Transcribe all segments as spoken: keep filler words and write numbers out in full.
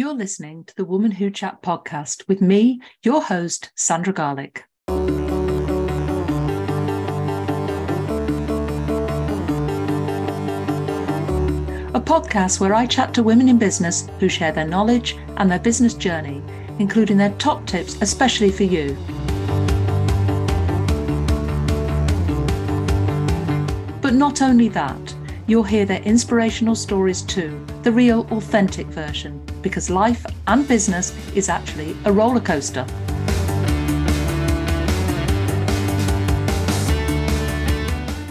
You're listening to the Woman Who Chat podcast with me, your host, Sandra Garlick. A podcast where I chat to women in business who share their knowledge and their business journey, including their top tips, especially for you. But not only that, you'll hear their inspirational stories too, the real, authentic version, because life and business is actually a roller coaster.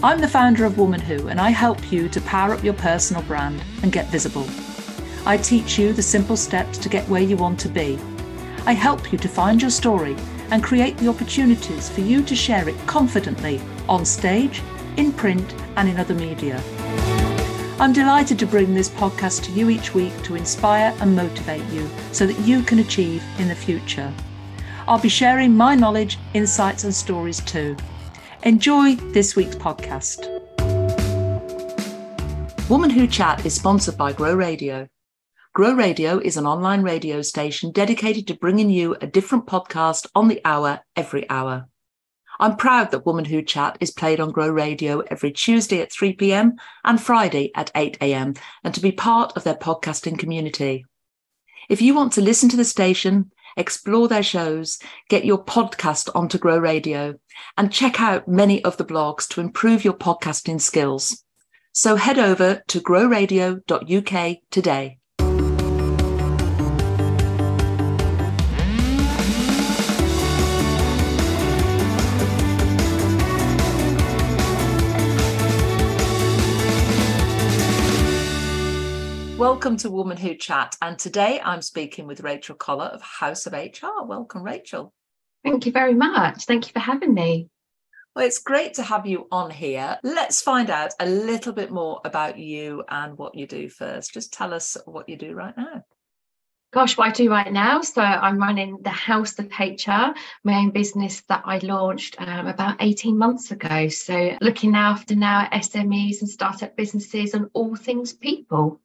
I'm the founder of Woman Who, and I help you to power up your personal brand and get visible. I teach you the simple steps to get where you want to be. I help you to find your story and create the opportunities for you to share it confidently on stage, in print, and in other media. I'm delighted to bring this podcast to you each week to inspire and motivate you so that you can achieve in the future. I'll be sharing my knowledge, insights, and stories too. Enjoy this week's podcast. Woman Who Chat is sponsored by Grow Radio. Grow Radio is an online radio station dedicated to bringing you a different podcast on the hour every hour. I'm proud that Woman Who Chat is played on Grow Radio every Tuesday at three p.m. and Friday at eight a.m. and to be part of their podcasting community. If you want to listen to the station, explore their shows, get your podcast onto Grow Radio, and check out many of the blogs to improve your podcasting skills. So head over to grow radio dot u k today. Welcome to Woman Who Chat, and today I'm speaking with Rachel Collar of House of H R. Welcome, Rachel. Thank you very much. Thank you for having me. Well, it's great to have you on here. Let's find out a little bit more about you and what you do first. Just tell us what you do right now. Gosh, what I do right now. So I'm running the House of H R, my own business that I launched um, about eighteen months ago. So looking after now at S M Es and startup businesses and all things people.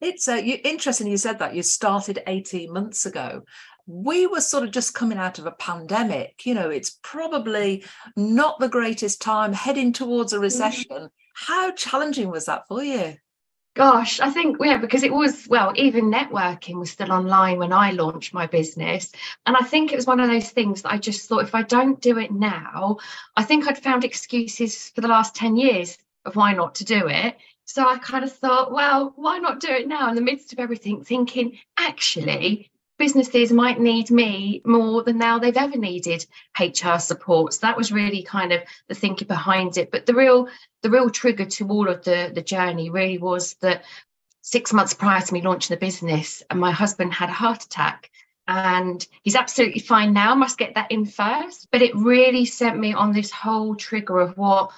It's uh, you, interesting you said that. You started eighteen months ago. We were sort of just coming out of a pandemic. You know, it's probably not the greatest time, heading towards a recession. Mm. How challenging was that for you? Gosh, I think, yeah, because it was, well, even networking was still online when I launched my business. And I think it was one of those things that I just thought, if I don't do it now, I think I'd found excuses for the last ten years of why not to do it. So I kind of thought, well, why not do it now in the midst of everything, thinking actually businesses might need me more than now they've ever needed H R support. So that was really kind of the thinking behind it. But the real the real trigger to all of the, the journey really was that six months prior to me launching the business, and my husband had a heart attack. And he's absolutely fine now, must get that in first. But it really sent me on this whole trigger of what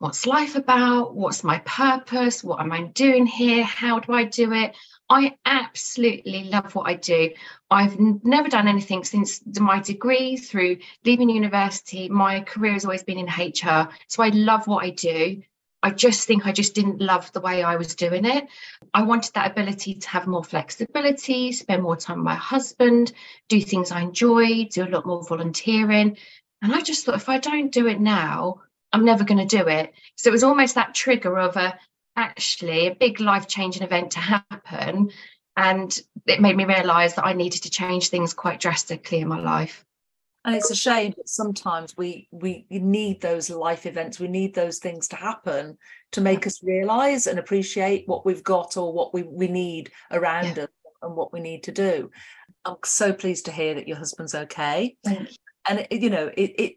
What's life about? What's my purpose? What am I doing here? How do I do it? I absolutely love what I do. I've never done anything since my degree through leaving university. My career has always been in H R. So I love what I do. I just think I just didn't love the way I was doing it. I wanted that ability to have more flexibility, spend more time with my husband, do things I enjoy, do a lot more volunteering. And I just thought, if I don't do it now, I'm never going to do it. So it was almost that trigger of a, actually a big life-changing event to happen. And it made me realise that I needed to change things quite drastically in my life. And it's a shame that sometimes we we need those life events. We need those things to happen to make us realise and appreciate what we've got or what we, we need around yeah. us and what we need to do. I'm so pleased to hear that your husband's okay. Thank you. And, you know, it, it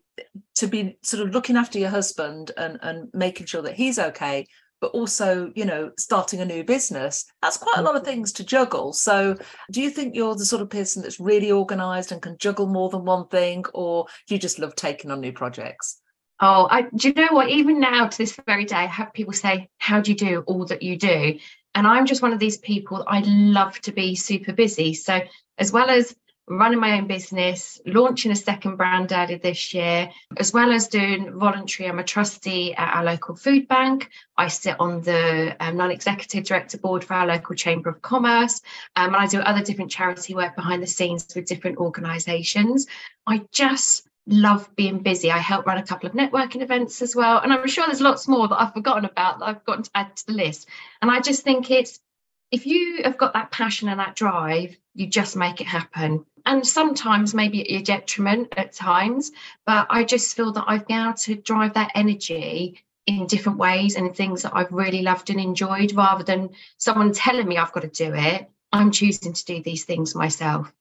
to be sort of looking after your husband and, and making sure that he's okay, but also, you know, starting a new business, that's quite a lot of things to juggle. So do you think you're the sort of person that's really organised and can juggle more than one thing, or do you just love taking on new projects? Oh, I, do you know what? Even now to this very day, I have people say, how do you do all that you do? And I'm just one of these people that I love to be super busy. So as well as running my own business, launching a second brand earlier this year, as well as doing voluntary. I'm a trustee at our local food bank. I sit on the um, non-executive director board for our local Chamber of Commerce, um, and I do other different charity work behind the scenes with different organisations. I just love being busy. I help run a couple of networking events as well, and I'm sure there's lots more that I've forgotten about that I've gotten to add to the list. And I just think it's, if you have got that passion and that drive, you just make it happen. And sometimes maybe at your detriment at times, but I just feel that I've been able to drive that energy in different ways and things that I've really loved and enjoyed, rather than someone telling me I've got to do it. I'm choosing to do these things myself.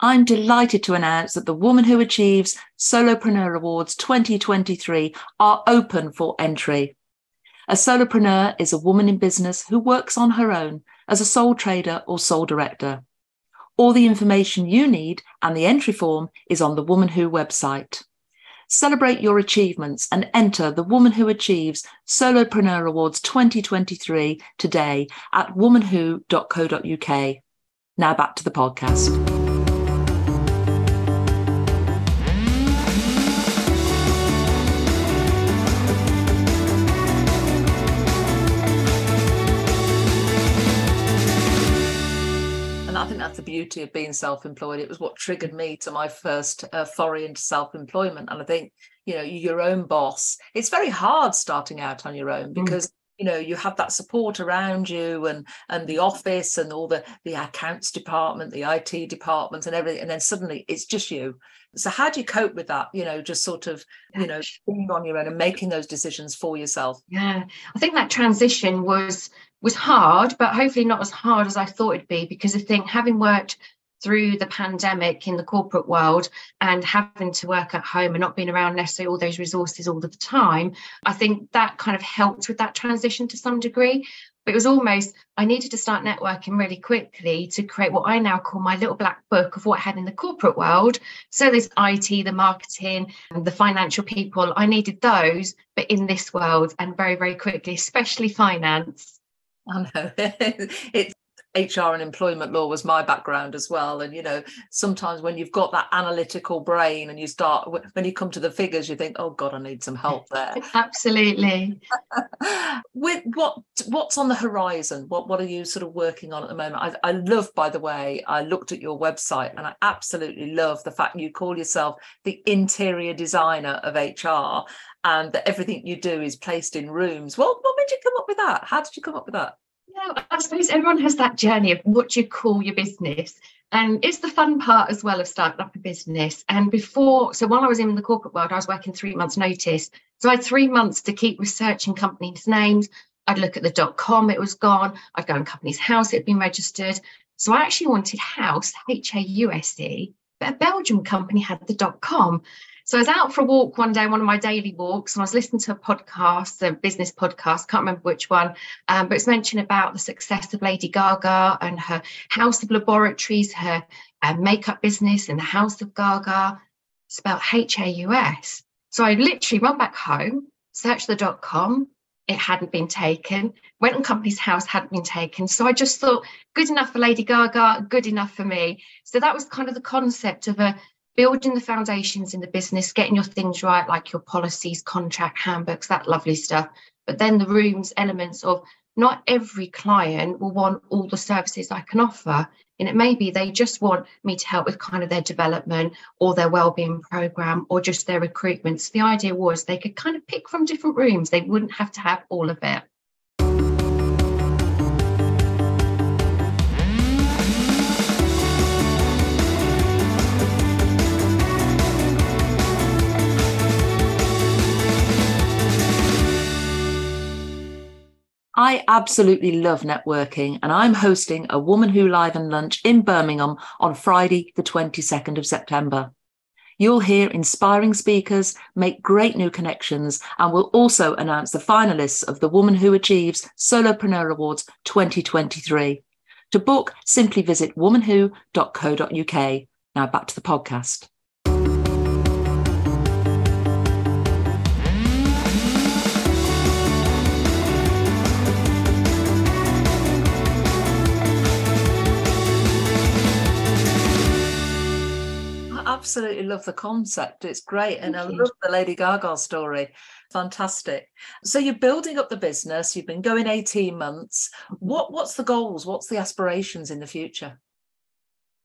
I'm delighted to announce that the Woman Who Achieves Solopreneur Awards twenty twenty-three are open for entry. A solopreneur is a woman in business who works on her own as a sole trader or sole director. All the information you need and the entry form is on the Woman Who website. Celebrate your achievements and enter the Woman Who Achieves Solopreneur Awards twenty twenty-three today at woman who dot co dot u k. Now back to the podcast. The beauty of being self-employed, it was what triggered me to my first uh, foray into self-employment. And I think, you know, your own boss, it's very hard starting out on your own, because mm. you know, you have that support around you, and and the office and all the the accounts department, the I T department and everything, and then suddenly it's just you. So how do you cope with that, you know, just sort of, you know, being on your own and making those decisions for yourself? Yeah, I think that transition was was hard, but hopefully not as hard as I thought it'd be, because I think having worked through the pandemic in the corporate world and having to work at home and not being around necessarily all those resources all of the time, I think that kind of helped with that transition to some degree. But it was almost, I needed to start networking really quickly to create what I now call my little black book of what I had in the corporate world. So there's I T, the marketing, and the financial people. I needed those, but in this world, and very, very quickly, especially finance. I know. It's H R and employment law was my background as well. And, you know, sometimes when you've got that analytical brain and you start, when you come to the figures, you think, oh, God, I need some help there. Absolutely. With what what's on the horizon? What what are you sort of working on at the moment? I, I love, by the way, I looked at your website and I absolutely love the fact you call yourself the interior designer of H R, and that everything you do is placed in rooms. Well, what made you come up with that? How did you come up with that? No, I suppose everyone has that journey of what you call your business. And it's the fun part as well of starting up a business. And before, so while I was in the corporate world, I was working three months notice. So I had three months to keep researching companies' names. I'd look at the dot com, it was gone. I'd go in company's house, it had been registered. So I actually wanted House, H A U S E, but a Belgium company had the dot com. So I was out for a walk one day, one of my daily walks, and I was listening to a podcast, a business podcast, can't remember which one, um, but it's mentioned about the success of Lady Gaga and her House of Laboratories, her uh, makeup business in the House of Gaga. It's about H A U S. So I literally went back home, searched the dot com. It hadn't been taken. Went on company's house, hadn't been taken. So I just thought, good enough for Lady Gaga, good enough for me. So that was kind of the concept of a building the foundations in the business, getting your things right, like your policies, contract, handbooks, that lovely stuff. But then the rooms, elements of not every client will want all the services I can offer. And it may be they just want me to help with kind of their development or their wellbeing program or just their recruitment. So the idea was they could kind of pick from different rooms. They wouldn't have to have all of it. I absolutely love networking, and I'm hosting a Woman Who Live and Lunch in Birmingham on Friday, the twenty-second of September. You'll hear inspiring speakers, make great new connections, and we'll also announce the finalists of the Woman Who Achieves Solopreneur Awards twenty twenty-three. To book, simply visit woman who dot co dot u k. Now back to the podcast. Absolutely love the concept. It's great. And I love the Lady Gaga story. Fantastic. So you're building up the business. You've been going eighteen months. What, what's the goals? What's the aspirations in the future?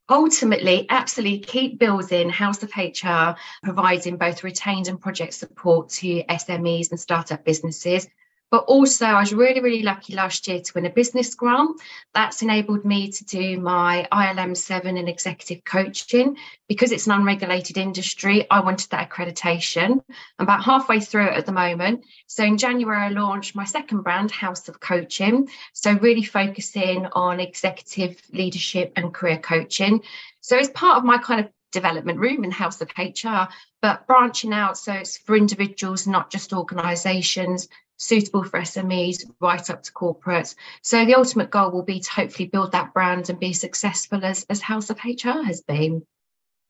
Ultimately, absolutely keep building. House of H R, providing both retained and project support to S M Es and startup businesses. But also, I was really, really lucky last year to win a business grant. That's enabled me to do my I L M seven and executive coaching. Because it's an unregulated industry, I wanted that accreditation. I'm about halfway through it at the moment. So in January, I launched my second brand, House of Coaching. So really focusing on executive leadership and career coaching. So it's part of my kind of development room in House of H R, but branching out. So it's for individuals, not just organisations. Suitable for S M Es, right up to corporates. So the ultimate goal will be to hopefully build that brand and be successful as, as House of H R has been.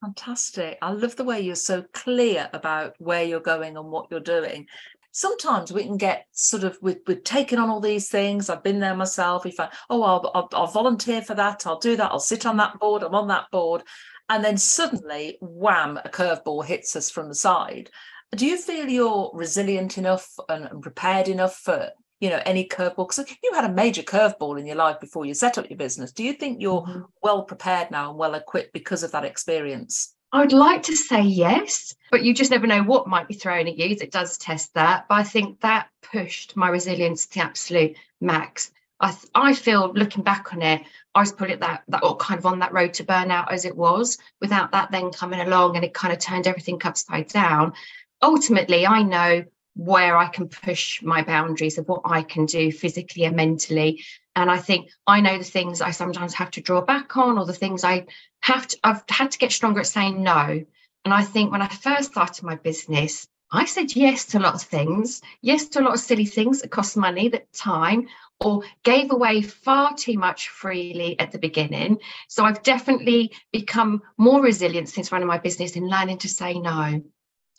Fantastic. I love the way you're so clear about where you're going and what you're doing. Sometimes we can get sort of, we've, we've taken on all these things. I've been there myself. If I, oh, I'll, I'll, I'll volunteer for that. I'll do that. I'll sit on that board. I'm on that board. And then suddenly, wham, a curveball hits us from the side. Do you feel you're resilient enough and prepared enough for, you know, any curveball? Because you had a major curveball in your life before you set up your business. Do you think you're mm-hmm. well prepared now and well equipped because of that experience? I would like to say yes, but you just never know what might be thrown at you. It does test that. But I think that pushed my resilience to absolute max. I th- I feel, looking back on it, I was probably at that, that or kind of on that road to burnout as it was, without that then coming along, and it kind of turned everything upside down. Ultimately, I know where I can push my boundaries of what I can do physically and mentally. And I think I know the things I sometimes have to draw back on, or the things I have to, I've had to get stronger at saying no. And I think when I first started my business, I said yes to a lot of things, yes to a lot of silly things that cost money, that time, or gave away far too much freely at the beginning. So I've definitely become more resilient since running my business in learning to say no.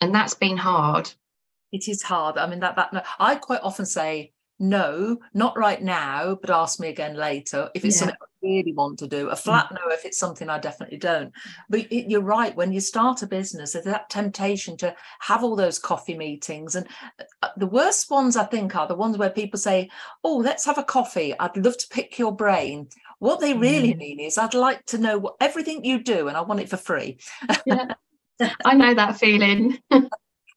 And that's been hard. It is hard. I mean, that that no, I quite often say, no, not right now, but ask me again later if it's yeah. something I really want to do. A flat no if it's something I definitely don't. But it, you're right, when you start a business, there's that temptation to have all those coffee meetings. And the worst ones, I think, are the ones where people say, oh, let's have a coffee. I'd love to pick your brain. What they really mm. mean is, I'd like to know what, everything you do, and I want it for free. Yeah. I know that feeling. And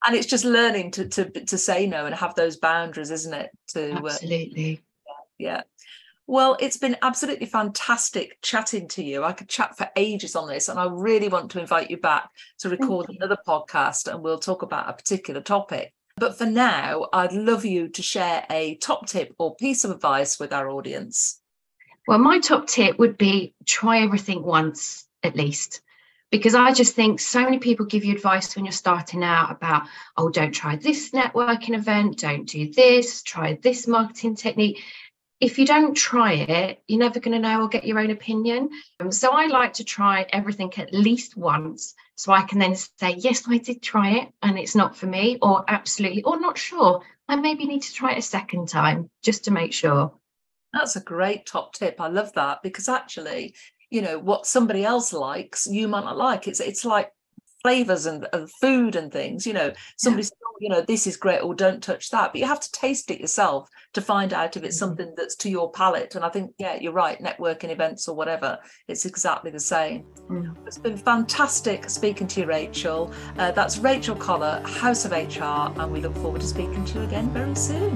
it's just learning to, to to say no and have those boundaries, isn't it? To absolutely. Uh, yeah. Well, it's been absolutely fantastic chatting to you. I could chat for ages on this, and I really want to invite you back to record another podcast, and we'll talk about a particular topic. But for now, I'd love you to share a top tip or piece of advice with our audience. Well, my top tip would be try everything once at least. Because I just think so many people give you advice when you're starting out about, oh, don't try this networking event, don't do this, try this marketing technique. If you don't try it, you're never going to know or get your own opinion. Um, so I like to try everything at least once, so I can then say, yes, I did try it and it's not for me, or absolutely, or not sure. I maybe need to try it a second time just to make sure. That's a great top tip. I love that, because actually, you know, what somebody else likes, you might not like. It's it's like flavours and, and food and things, you know. Somebody's, you know, this is great, or don't touch that. But you have to taste it yourself to find out if it's mm-hmm. something that's to your palate. And I think, yeah, you're right, networking events or whatever, it's exactly the same. Mm-hmm. It's been fantastic speaking to you, Rachel. Uh, that's Rachel Collar, House of H R, and we look forward to speaking to you again very soon.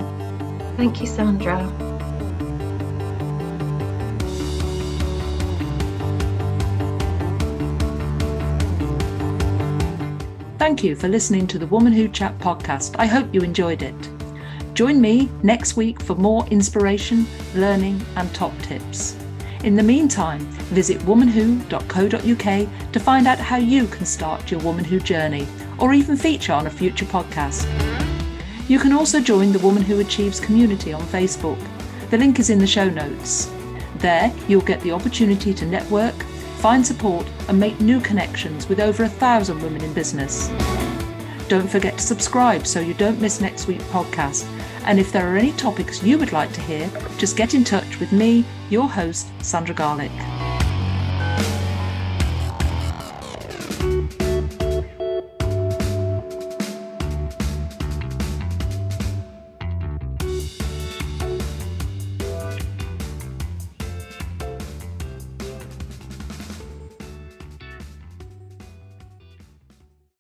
Thank you, Sandra. Thank you for listening to the Woman Who Chat podcast. I hope you enjoyed it. Join me next week for more inspiration, learning, and top tips. In the meantime, visit woman who dot co dot uk to find out how you can start your Woman Who journey, or even feature on a future podcast. You can also join the Woman Who Achieves community on Facebook. The link is in the show notes. There, you'll get the opportunity to network, find support and make new connections with over a thousand women in business. Don't forget to subscribe so you don't miss next week's podcast. And if there are any topics you would like to hear, just get in touch with me, your host, Sandra Garlick.